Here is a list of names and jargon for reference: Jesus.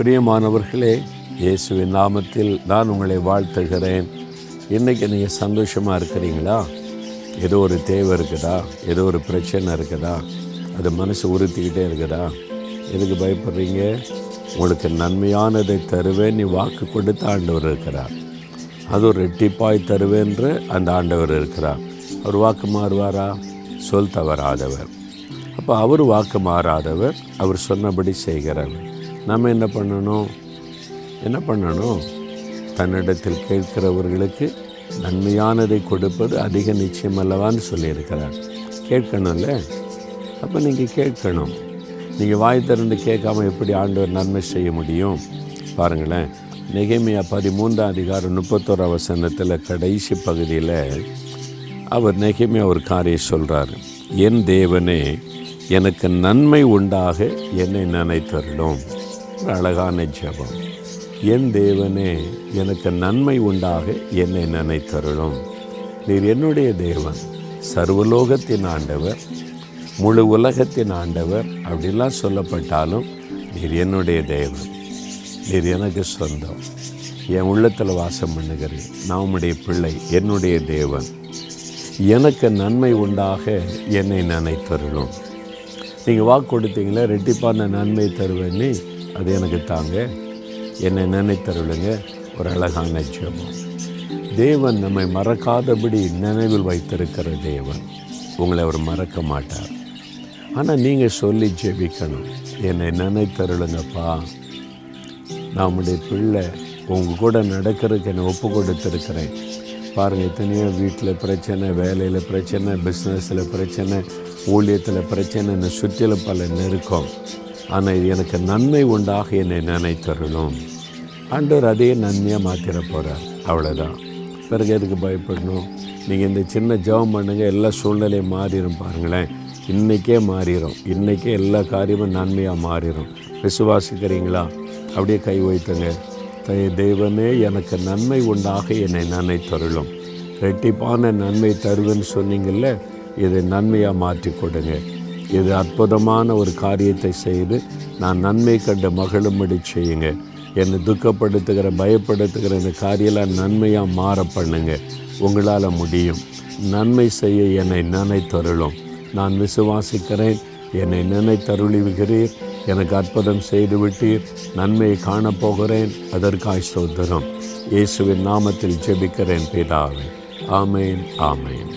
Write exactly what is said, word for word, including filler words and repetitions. பிரியமானவர்களே, இயேசுவின் நாமத்தில் நான் உங்களை வாழ்த்துகிறேன். இன்றைக்கி நீங்கள் சந்தோஷமாக இருக்கிறீங்களா? ஏதோ ஒரு தேவை இருக்குதா? ஏதோ ஒரு பிரச்சனை இருக்குதா? அது மனசு உறுத்திக்கிட்டே இருக்குதா? எதுக்கு பயப்படுறீங்க? உங்களுக்கு நன்மையானதை தருவேன் நீ வாக்கு கொடுத்த ஆண்டவர் இருக்கிறார். அது ஒரு ரெட்டிப்பாய் தருவேன்ற அந்த ஆண்டவர் இருக்கிறார். அவர் வாக்கு மாறுவாரா? சொல் தவறாதவர். அப்போ அவர் வாக்கு மாறாதவர், அவர் சொன்னபடி செய்கிறவர். நாம் என்ன பண்ணணும் என்ன பண்ணணும் தன்னிடத்தில் கேட்கிறவர்களுக்கு நன்மையானதை கொடுப்பது அதிக நிச்சயம் அல்லவான்னு சொல்லியிருக்கிறார். கேட்கணும்ல? அப்போ நீங்கள் கேட்கணும். நீங்கள் வாய் திறந்து கேட்காமல் எப்படி ஆண்டவர் நன்மை செய்ய முடியும்? பாருங்களேன், நெகேமியா பதிமூன்றாம் அதிகாரம் முப்பத்தோராம் வசனத்தில் கடைசி பகுதியில் அவர் நெகேமியா ஒரு காரியம் சொல்கிறார். என் தேவனே, எனக்கு நன்மை உண்டாக என்னை நினைத்தருளும். ஒரு அழகான ஜெபம். என் தேவனே, எனக்கு நன்மை உண்டாக என்னை நினைத்தருளும். நீர் என்னுடைய தேவன், சர்வலோகத்தின் ஆண்டவர், முழு உலகத்தின் ஆண்டவர் அப்படிலாம் சொல்லப்பட்டாலும் நீர் என்னுடைய தேவன். நீர் எனக்கு சொந்தம். என் உள்ளத்தில் வாசம் பண்ணுகிறேன். நான் உம்முடைய பிள்ளை, என்னுடைய தேவன். எனக்கு நன்மை உண்டாக என்னை நினைத்தருளும். நீங்கள் வாக்கு கொடுத்தீங்களே, ரெட்டிப்பான நன்மை தருவேன்னு, அது எனக்கு தாங்க, என்னை நினைத்தருளுங்க. ஒரு அழகான ஜெபம். தேவன் நம்மை மறக்காதபடி நினைவில் வைத்திருக்கிற தேவன். உங்களை அவர் மறக்க மாட்டார். ஆனால் நீங்கள் சொல்லி ஜெபிக்கணும், என்னை நினைத்தருளுங்கப்பா, நான் உடைய பிள்ளை, உங்கள் கூட நடக்கிறதுக்கு என்னை ஒப்பு கொடுத்துருக்கிறேன். பாருங்கள், எத்தனையோ வீட்டில் பிரச்சனை, வேலையில் பிரச்சனை, பிஸ்னஸில் பிரச்சனை, ஊழியத்தில் பிரச்சனைன்னு சுற்றிலும் பல நெருக்கம். ஆனால் இது எனக்கு நன்மை உண்டாக என்னை நினைத்தருளும். ஆண்டவர் அதே நன்மையாக மாற்றிட போகிறார். அவ்வளோதான். பிறகு எதுக்கு பயப்படணும்? நீங்கள் இந்த சின்ன ஜெபம் பண்ணுங்கள், எல்லா சூழ்நிலையும் மாறிடும். பாருங்களேன், இன்றைக்கே மாறிடும். இன்றைக்கே எல்லா காரியமும் நன்மையாக மாறிடும். விசுவாசிக்கிறீங்களா? அப்படியே கை வைத்துங்க. தெய்வமே, எனக்கு நன்மை உண்டாக என்னை நினைத்தருளும். ரெட்டிப்பான நன்மை தருவேன்னு சொன்னீங்கள்ல, இதை நன்மையாக மாற்றி கொடுங்க. இது அற்புதமான ஒரு காரியத்தை செய்து நான் நன்மை கண்டு மகிழும்படி செய்யுங்க. என்னை துக்கப்படுத்துகிற, பயப்படுத்துகிற இந்த காரியெல்லாம் நன்மையாக மாற பண்ணுங்க. உங்களால் முடியும். நன்மை செய்ய என்னை நினைத்தருளும். நான் விசுவாசிக்கிறேன், என்னை நினைத்தருளுவீர். எனக்கு அற்புதம் செய்துவிட்டீர். நன்மையை காணப்போகிறேன். அதற்காய் ஸ்தோத்திரம். இயேசுவின் நாமத்தில் ஜெபிக்கிறேன் பிதாவே. ஆமேன், ஆமேன்.